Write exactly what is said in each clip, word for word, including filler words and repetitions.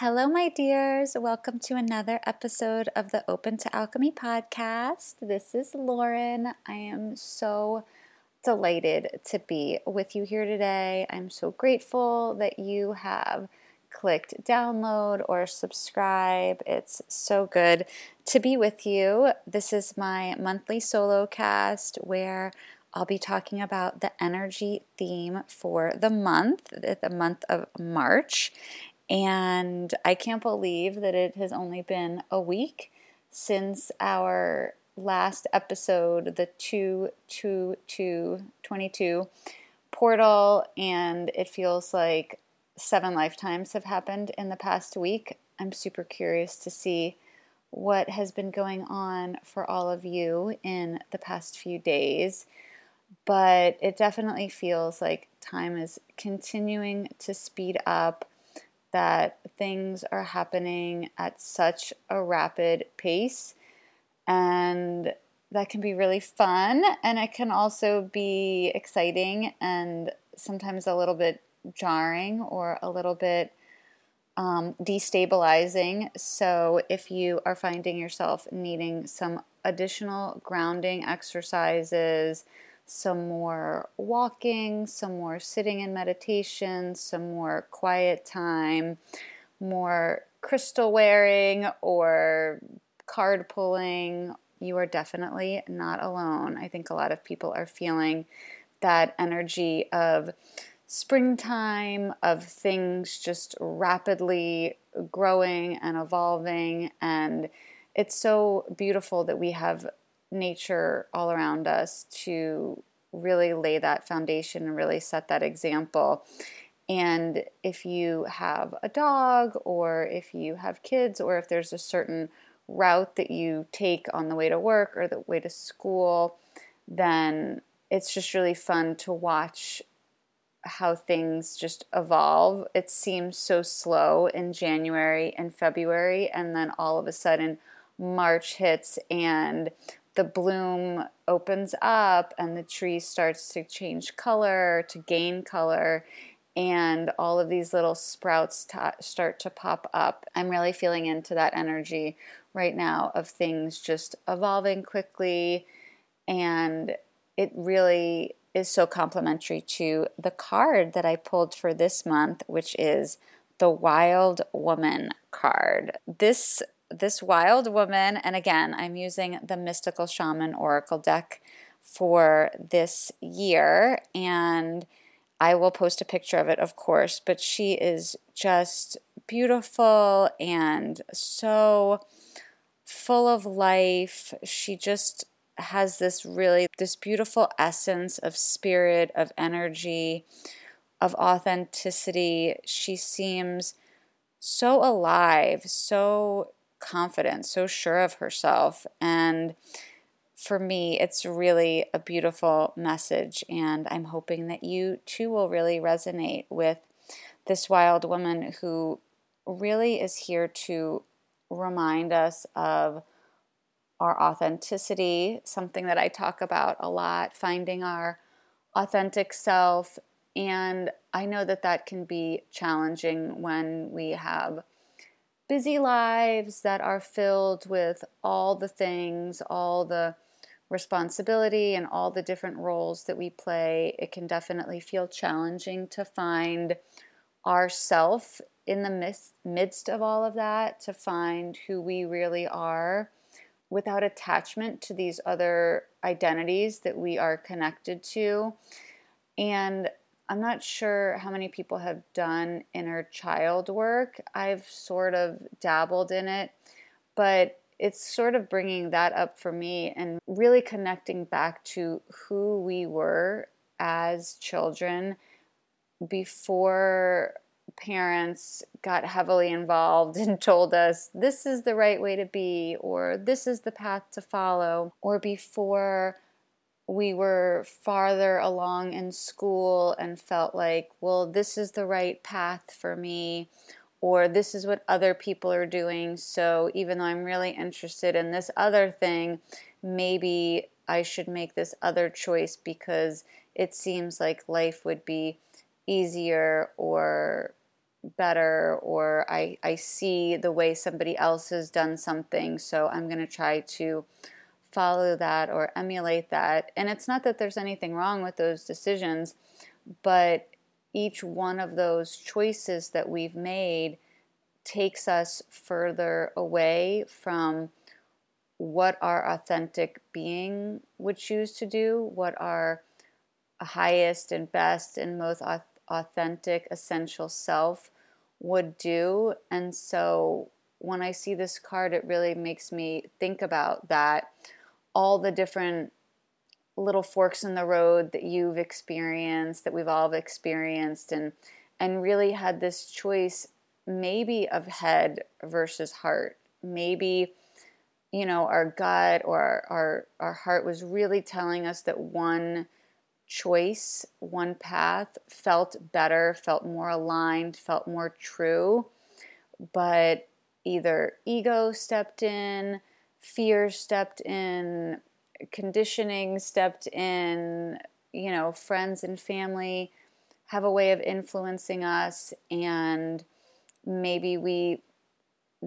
Hello, my dears. Welcome to another episode of the Open to Alchemy podcast. This is Lauren. I am so delighted to be with you here today. I'm so grateful that you have clicked download or subscribe. It's so good to be with you. This is my monthly solo cast where I'll be talking about the energy theme for the month, the month of March. And I can't believe that it has only been a week since our last episode, the two two two twenty-two portal, and it feels like seven lifetimes have happened in the past week. I'm super curious to see what has been going on for all of you in the past few days, but it definitely feels like time is continuing to speed up, that things are happening at such a rapid pace, and that can be really fun, and it can also be exciting and sometimes a little bit jarring or a little bit um, destabilizing. So if you are finding yourself needing some additional grounding exercises, some more walking, some more sitting in meditation, some more quiet time, more crystal wearing or card pulling, you are definitely not alone. I think a lot of people are feeling that energy of springtime, of things just rapidly growing and evolving, and it's so beautiful that we have nature all around us to really lay that foundation and really set that example. And if you have a dog, or if you have kids, or if there's a certain route that you take on the way to work or the way to school, then it's just really fun to watch how things just evolve. It seems so slow in January and February, and then all of a sudden March hits and the bloom opens up and the tree starts to change color, to gain color, and all of these little sprouts t- start to pop up. I'm really feeling into that energy right now of things just evolving quickly, and it really is so complimentary to the card that I pulled for this month, which is the Wild Woman card. This this Wild Woman, and again, I'm using the Mystical Shaman Oracle deck for this year, and I will post a picture of it, of course, but she is just beautiful and so full of life. She just has this really, this beautiful essence of spirit, of energy, of authenticity. She seems so alive, so confident, so sure of herself. And for me, it's really a beautiful message. And I'm hoping that you too will really resonate with this Wild Woman, who really is here to remind us of our authenticity, something that I talk about a lot, finding our authentic self. And I know that that can be challenging when we have busy lives that are filled with all the things, all the responsibility and all the different roles that we play. It can definitely feel challenging to find ourself in the midst of all of that, to find who we really are, without attachment to these other identities that we are connected to. And I'm not sure how many people have done inner child work. I've sort of dabbled in it, but it's sort of bringing that up for me and really connecting back to who we were as children before parents got heavily involved and told us this is the right way to be, or this is the path to follow, or before we were farther along in school and felt like, well, this is the right path for me, or this is what other people are doing, so even though I'm really interested in this other thing, maybe I should make this other choice because it seems like life would be easier or better, or I, I see the way somebody else has done something, so I'm going to try to follow that or emulate that. And it's not that there's anything wrong with those decisions, but each one of those choices that we've made takes us further away from what our authentic being would choose to do, what our highest and best and most authentic essential self would do. And so when I see this card, it really makes me think about that, all the different little forks in the road that you've experienced, that we've all experienced, and and really had this choice maybe of head versus heart. Maybe, you know, our gut or our, our, our heart was really telling us that one choice, one path felt better, felt more aligned, felt more true, but either ego stepped in, fear stepped in, conditioning stepped in, you know, friends and family have a way of influencing us, and maybe we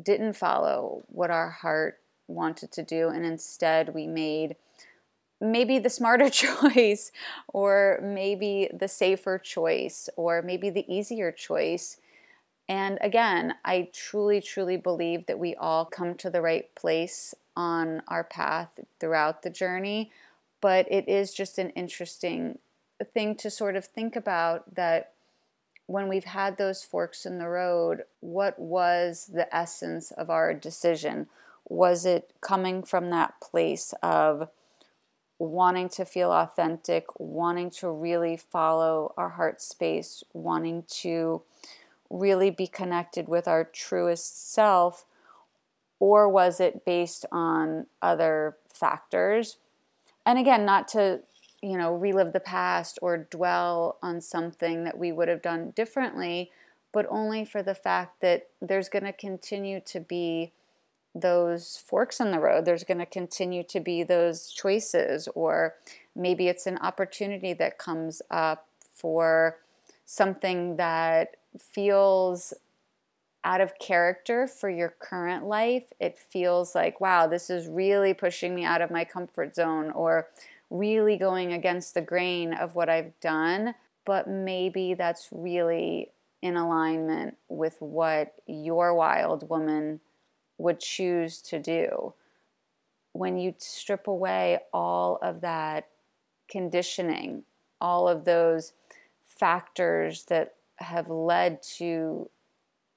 didn't follow what our heart wanted to do, and instead we made maybe the smarter choice, or maybe the safer choice, or maybe the easier choice. And again, I truly, truly believe that we all come to the right place on our path throughout the journey, but it is just an interesting thing to sort of think about, that when we've had those forks in the road, what was the essence of our decision? Was it coming from that place of wanting to feel authentic, wanting to really follow our heart space, wanting to really be connected with our truest self, or was it based on other factors? And again, not to, you know, relive the past or dwell on something that we would have done differently, but only for the fact that there's going to continue to be those forks in the road. There's going to continue to be those choices, or maybe it's an opportunity that comes up for something that feels out of character for your current life. It feels like, wow, this is really pushing me out of my comfort zone, or really going against the grain of what I've done, but maybe that's really in alignment with what your wild woman would choose to do. When you strip away all of that conditioning, all of those factors that have led to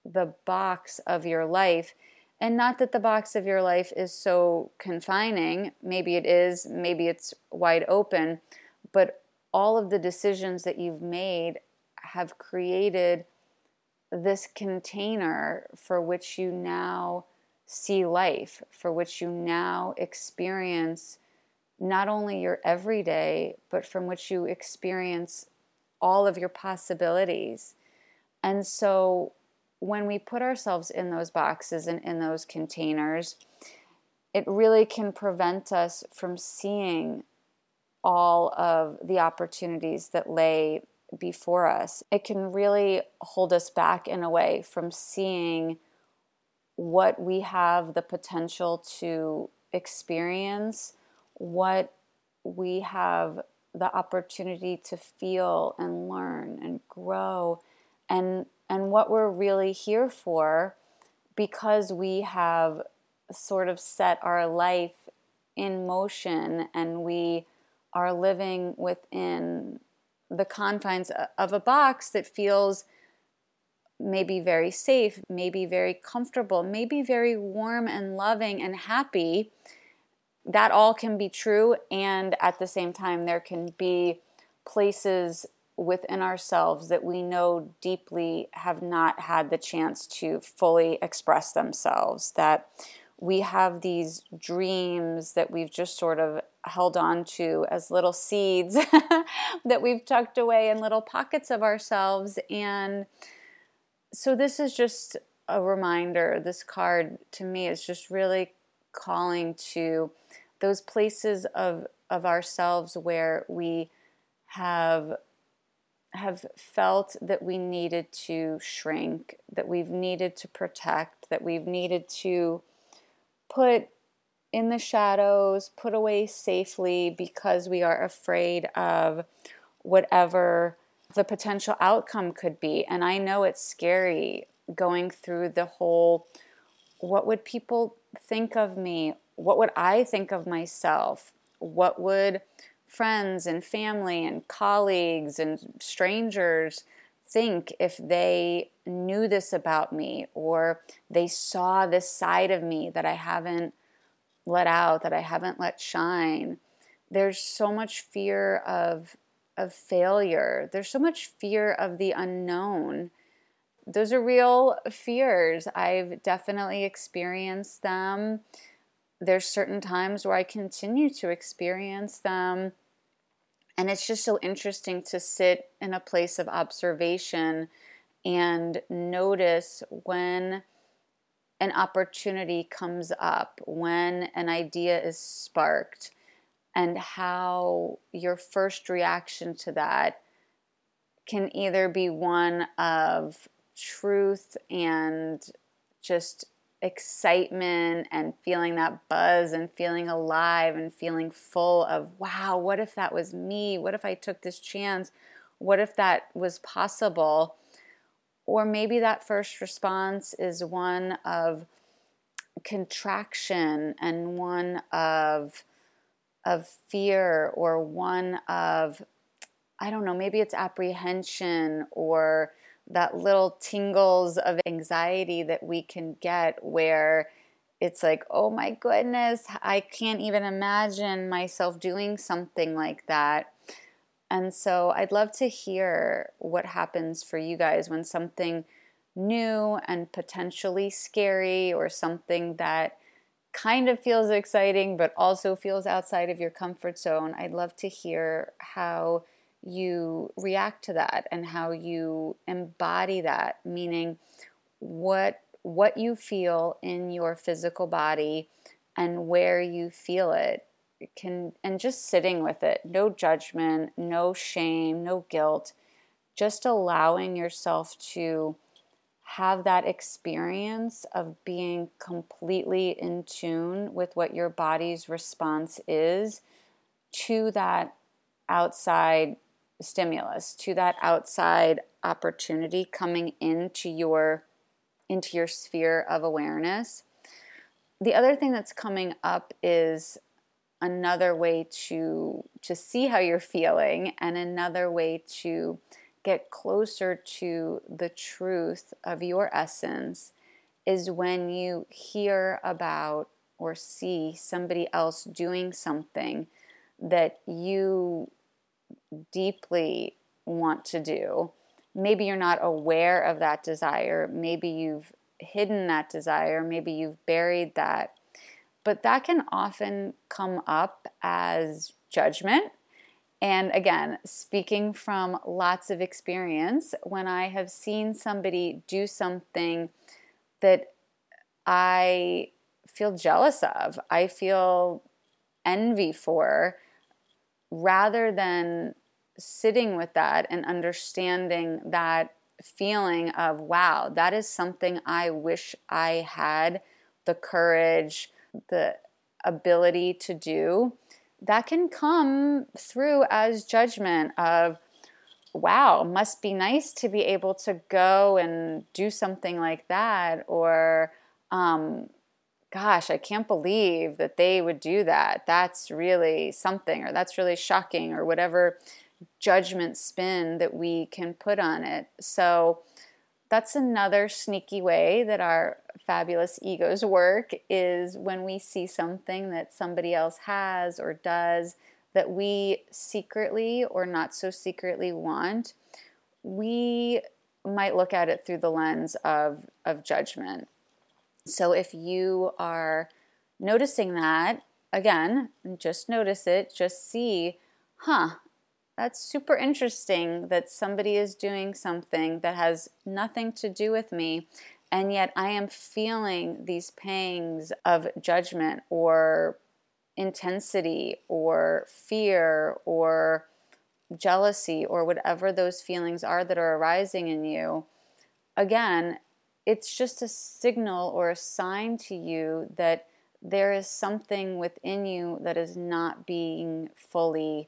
the box of your life, and not that the box of your life is so confining, maybe it is, maybe it's wide open, but all of the decisions that you've made have created this container for which you now see life, for which you now experience not only your everyday, but from which you experience all of your possibilities. And so when we put ourselves in those boxes and in those containers, it really can prevent us from seeing all of the opportunities that lay before us. It can really hold us back in a way from seeing what we have the potential to experience, what we have the opportunity to feel and learn and grow, and and what we're really here for, because we have sort of set our life in motion and we are living within the confines of a box that feels maybe very safe, maybe very comfortable, maybe very warm and loving and happy. That all can be true, and at the same time there can be places within ourselves that we know deeply have not had the chance to fully express themselves, that we have these dreams that we've just sort of held on to as little seeds that we've tucked away in little pockets of ourselves. And so this is just a reminder. This card to me is just really calling to those places of, of ourselves where we have have felt that we needed to shrink, that we've needed to protect, that we've needed to put in the shadows, put away safely because we are afraid of whatever the potential outcome could be. And I know it's scary going through the whole, what would people think of me? What would I think of myself? What would friends and family and colleagues and strangers think if they knew this about me, or they saw this side of me that I haven't let out, that I haven't let shine? There's so much fear of, of failure. There's so much fear of the unknown. Those are real fears. I've definitely experienced them. There's certain times where I continue to experience them. And it's just so interesting to sit in a place of observation and notice when an opportunity comes up, when an idea is sparked, and how your first reaction to that can either be one of truth and just excitement and feeling that buzz and feeling alive and feeling full of, wow, what if that was me? What if I took this chance? What if that was possible? Or maybe that first response is one of contraction and one of, of fear, or one of, I don't know, maybe it's apprehension, or that little tingles of anxiety that we can get where it's like, oh my goodness, I can't even imagine myself doing something like that. And so I'd love to hear what happens for you guys when something new and potentially scary, or something that kind of feels exciting but also feels outside of your comfort zone. I'd love to hear how you react to that and how you embody that, meaning what what you feel in your physical body and where you feel it, can and just sitting with it. No judgment, no shame, no guilt, just allowing yourself to have that experience of being completely in tune with what your body's response is to that outside stimulus, to that outside opportunity coming into your into your sphere of awareness. The other thing that's coming up is another way to to see how you're feeling, and another way to get closer to the truth of your essence is when you hear about or see somebody else doing something that you deeply want to do. Maybe you're not aware of that desire. Maybe you've hidden that desire. Maybe you've buried that. But that can often come up as judgment. And again, speaking from lots of experience, when I have seen somebody do something that I feel jealous of, I feel envy for, rather than sitting with that and understanding that feeling of, wow, that is something I wish I had the courage, the ability to do, that can come through as judgment of, wow, must be nice to be able to go and do something like that, or um, gosh, I can't believe that they would do that. That's really something, or that's really shocking, or whatever judgment spin that we can put on it. So that's another sneaky way that our fabulous egos work, is when we see something that somebody else has or does that we secretly or not so secretly want, we might look at it through the lens of, of judgment. So if you are noticing that, again, just notice it, just see, huh, that's super interesting that somebody is doing something that has nothing to do with me, and yet I am feeling these pangs of judgment or intensity or fear or jealousy or whatever those feelings are that are arising in you. Again, it's just a signal or a sign to you that there is something within you that is not being fully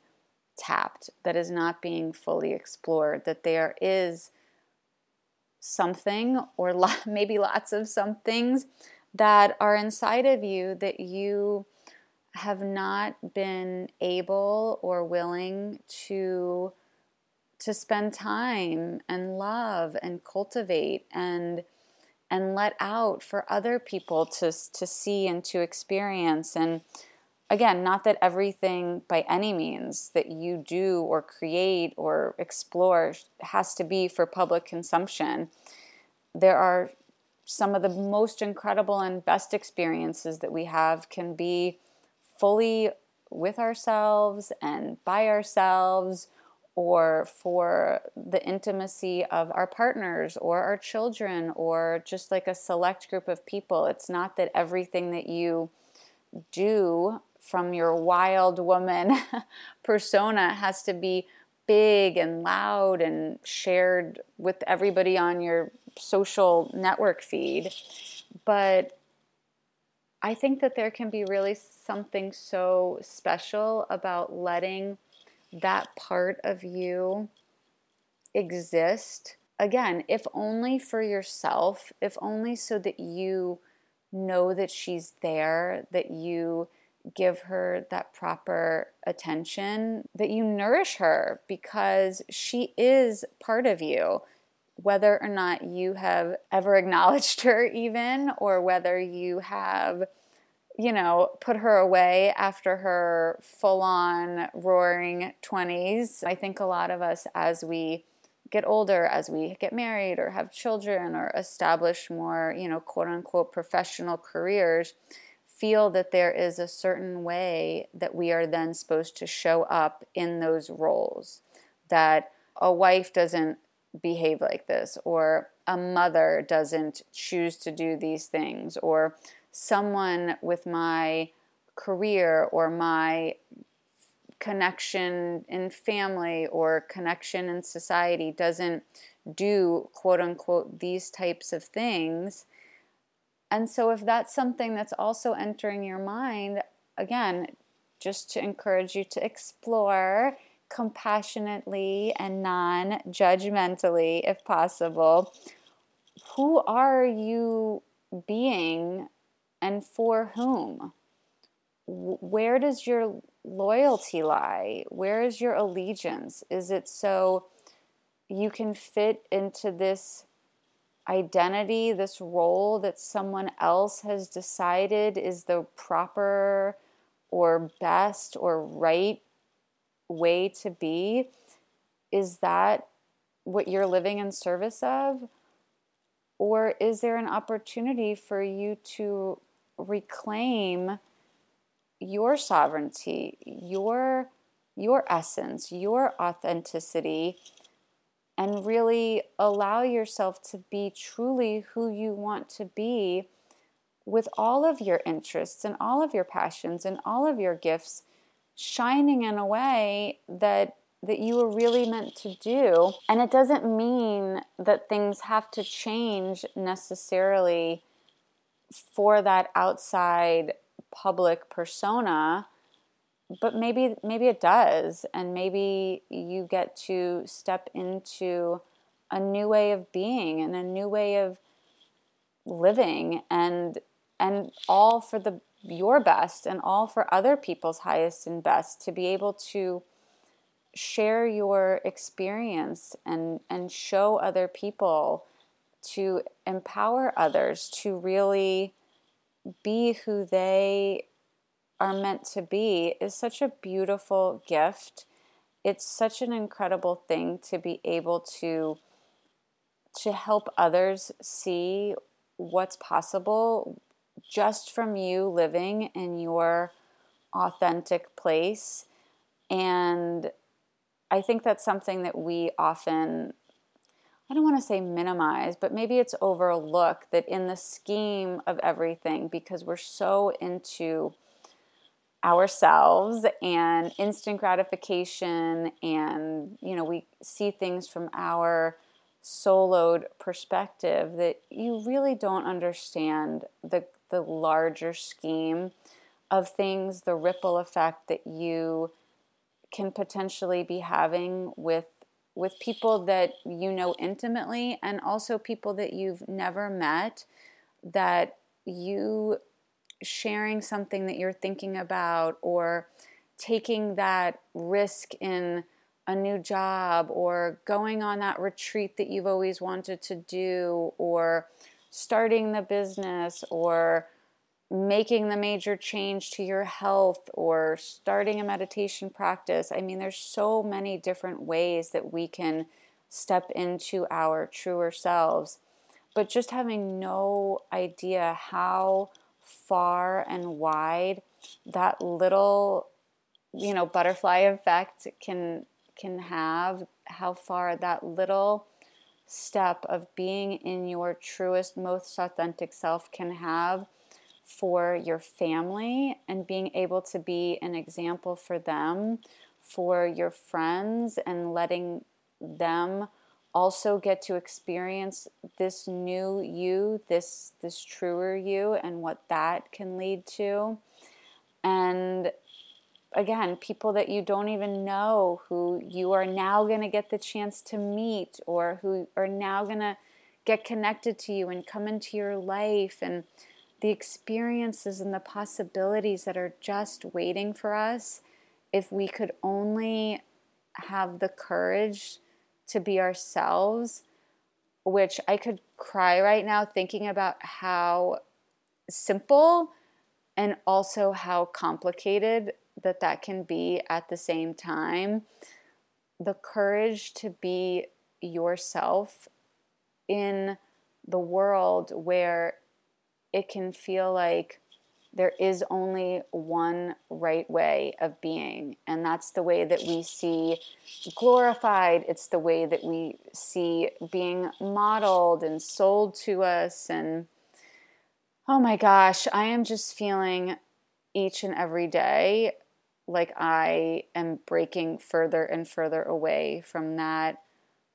tapped, that is not being fully explored, that there is something or lo- maybe lots of somethings that are inside of you that you have not been able or willing to to spend time and love and cultivate and and let out for other people to to see and to experience. And again, not that everything by any means that you do or create or explore has to be for public consumption. There are some of the most incredible and best experiences that we have can be fully with ourselves and by ourselves, or for the intimacy of our partners or our children or just like a select group of people. It's not that everything that you do from your wild woman persona has to be big and loud and shared with everybody on your social network feed. But I think that there can be really something so special about letting that part of you exist. Again, if only for yourself, if only so that you know that she's there, that you give her that proper attention, that you nourish her, because she is part of you, whether or not you have ever acknowledged her even, or whether you have, you know, put her away after her full-on roaring twenties. I think a lot of us, as we get older, as we get married or have children or establish more, you know, quote-unquote professional careers, feel that there is a certain way that we are then supposed to show up in those roles, that a wife doesn't behave like this, or a mother doesn't choose to do these things, or someone with my career or my connection in family or connection in society doesn't do quote-unquote these types of things. And so if that's something that's also entering your mind, again, just to encourage you to explore compassionately and non-judgmentally if possible, who are you being and for whom? Where does your loyalty lie? Where is your allegiance? Is it so you can fit into this identity, this role that someone else has decided is the proper or best or right way to be? Is that what you're living in service of? Or is there an opportunity for you to reclaim your sovereignty, your your essence, your authenticity, and really allow yourself to be truly who you want to be, with all of your interests and all of your passions and all of your gifts shining in a way that that you were really meant to do. And it doesn't mean that things have to change necessarily for that outside public persona, but maybe maybe it does, and maybe you get to step into a new way of being and a new way of living, and and all for the your best and all for other people's highest and best, to be able to share your experience and and show other people, to empower others to really be who they are meant to be is such a beautiful gift. It's such an incredible thing to be able to to help others see what's possible just from you living in your authentic place. And I think that's something that we often, I don't want to say minimize, but maybe it's overlooked, that in the scheme of everything, because we're so into ourselves and instant gratification, and, you know, we see things from our soloed perspective, that you really don't understand the the larger scheme of things, the ripple effect that you can potentially be having with with people that you know intimately, and also people that you've never met, that you sharing something that you're thinking about, or taking that risk in a new job, or going on that retreat that you've always wanted to do, or starting the business, or making the major change to your health, or starting a meditation practice. I mean, there's so many different ways that we can step into our truer selves, but just having no idea how far and wide that little, you know, butterfly effect can can have, how far that little step of being in your truest, most authentic self can have for your family, and being able to be an example for them, for your friends, and letting them also get to experience this new you, this this truer you, and what that can lead to. And again, people that you don't even know, who you are now going to get the chance to meet, or who are now going to get connected to you and come into your life, and the experiences and the possibilities that are just waiting for us if we could only have the courage to be ourselves. Which I could cry right now thinking about how simple and also how complicated that that can be at the same time. The courage to be yourself in the world where it can feel like there is only one right way of being. And that's the way that we see glorified. It's the way that we see being modeled and sold to us. And oh my gosh, I am just feeling each and every day like I am breaking further and further away from that,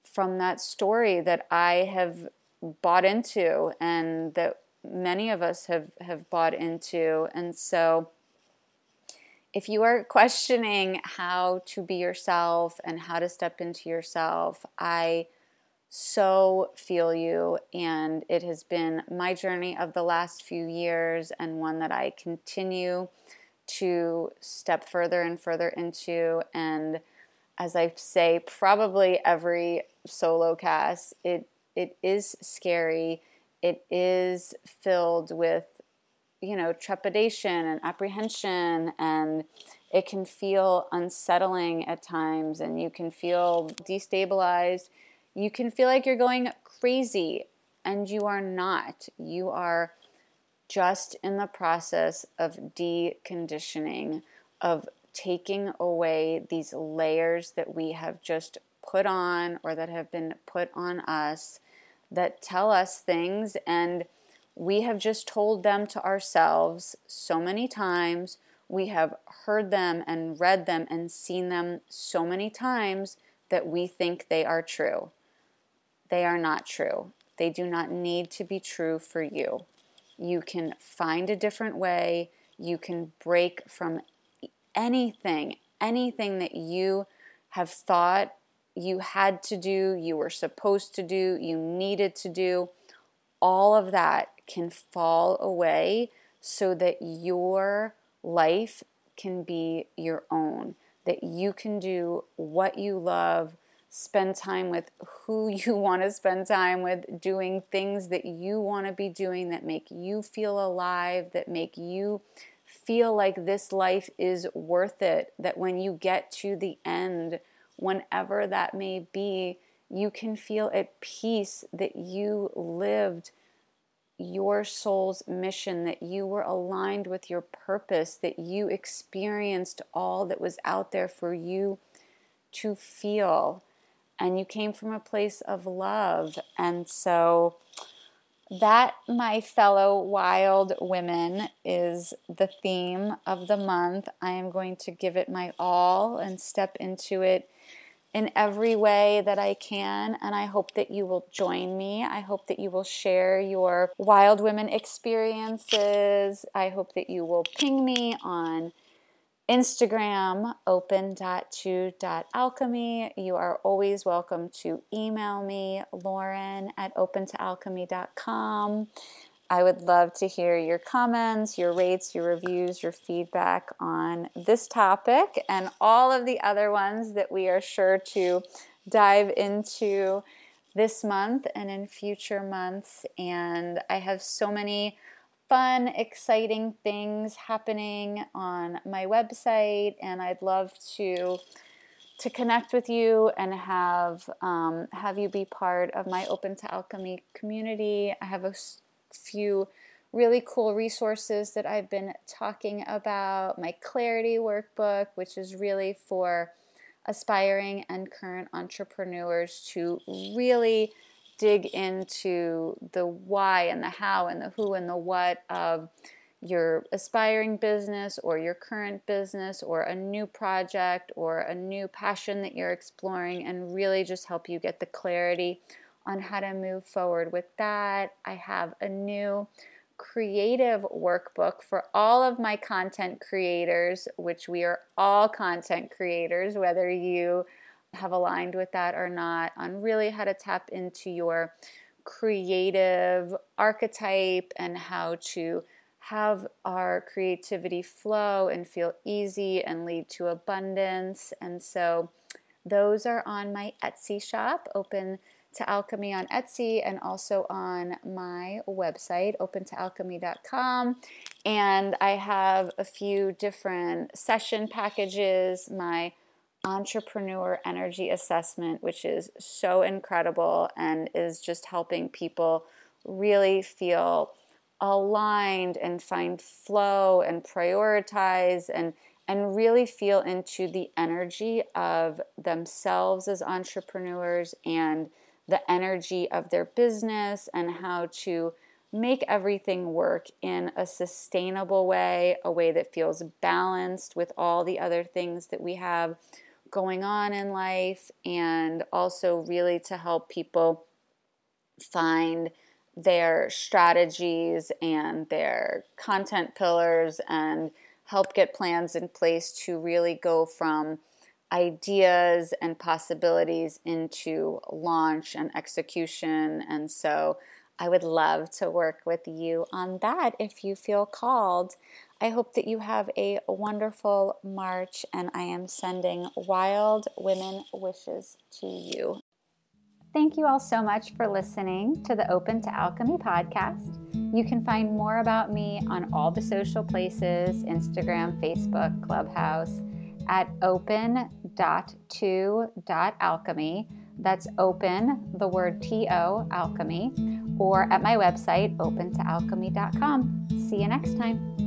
from that story that I have bought into, and that many of us have, have bought into. And so if you are questioning how to be yourself and how to step into yourself, I so feel you. And it has been my journey of the last few years, and one that I continue to step further and further into. And as I say, probably every solo cast, it it is scary. It is filled with, you know, trepidation and apprehension, and it can feel unsettling at times, and you can feel destabilized. You can feel like you're going crazy, and you are not. You are just in the process of deconditioning, of taking away these layers that we have just put on, or that have been put on us, that tell us things, and we have just told them to ourselves so many times. We have heard them and read them and seen them so many times that we think they are true. They are not true. They do not need to be true for you. You can find a different way. You can break from anything, anything that you have thought you had to do, you were supposed to do, you needed to do. All of that can fall away so that your life can be your own, that you can do what you love, spend time with who you want to spend time with, doing things that you want to be doing, that make you feel alive, that make you feel like this life is worth it, that when you get to the end, whenever that may be, you can feel at peace that you lived your soul's mission, that you were aligned with your purpose, that you experienced all that was out there for you to feel, and you came from a place of love. And so that, my fellow wild women, is the theme of the month. I am going to give it my all and step into it in every way that I can, and I hope that you will join me. I hope that you will share your wild women experiences. I hope that you will ping me on Instagram, open dot to dot alchemy. You are always welcome to email me, lauren at open to alchemy dot com. I would love to hear your comments, your rates, your reviews, your feedback on this topic and all of the other ones that we are sure to dive into this month and in future months. And I have so many fun, exciting things happening on my website, and I'd love to to connect with you and have um, have you be part of my Open to Alchemy community. I have a few really cool resources that I've been talking about. My Clarity Workbook, which is really for aspiring and current entrepreneurs to really dig into the why and the how and the who and the what of your aspiring business or your current business or a new project or a new passion that you're exploring, and really just help you get the clarity on how to move forward with that. I have a new creative workbook for all of my content creators, which we are all content creators, whether you have aligned with that or not, on really how to tap into your creative archetype and how to have our creativity flow and feel easy and lead to abundance. And so those are on my Etsy shop, Open to Alchemy on Etsy, and also on my website, open to alchemy dot com. And I have a few different session packages, my Entrepreneur Energy Assessment, which is so incredible and is just helping people really feel aligned and find flow and prioritize and and really feel into the energy of themselves as entrepreneurs and the energy of their business, and how to make everything work in a sustainable way, a way that feels balanced with all the other things that we have going on in life, and also really to help people find their strategies and their content pillars and help get plans in place to really go from ideas and possibilities into launch and execution. And so I would love to work with you on that if you feel called. I hope that you have a wonderful March, and I am sending wild women wishes to you. Thank you all so much for listening to the Open to Alchemy podcast. You can find more about me on all the social places, Instagram, Facebook, Clubhouse, at open dot to dot alchemy. That's open, the word T O, alchemy, or at my website, open to alchemy dot com. See you next time.